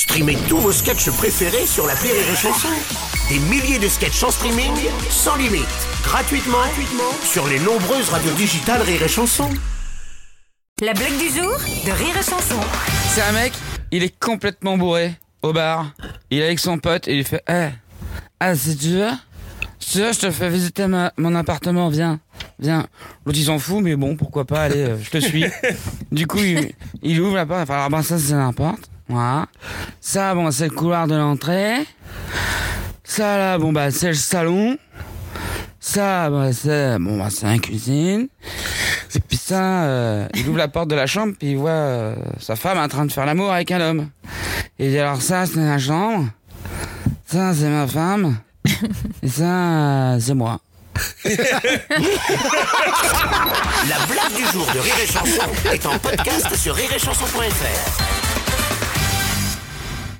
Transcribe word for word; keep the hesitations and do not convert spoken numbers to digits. Streamez tous vos sketchs préférés sur l'appli Rire et Chanson. Des milliers de sketchs en streaming, sans limite, gratuitement, gratuitement sur les nombreuses radios digitales Rire et Chanson. La blague du jour de Rire et Chanson. C'est un mec, il est complètement bourré au bar. Il est avec son pote et il fait hey, « Ah, si tu veux, si tu veux, je te fais visiter ma, mon appartement, viens. » Viens, l'autre il s'en fout, mais bon, pourquoi pas, allez, euh, je te suis. Du coup, il, il ouvre la porte, il va falloir, ben ça c'est la porte, voilà. Ça, bon, c'est le couloir de l'entrée. Ça, là, bon, bah, c'est le salon. Ça, bah, c'est, bon, bah, c'est la cuisine. Et puis ça, euh, il ouvre la porte de la chambre, puis il voit euh, sa femme en train de faire l'amour avec un homme. Et il dit, alors ça, c'est la chambre. Ça, c'est ma femme. Et ça, euh, c'est moi. La blague du jour de Rire et Chanson est en podcast sur rire et chanson point f r.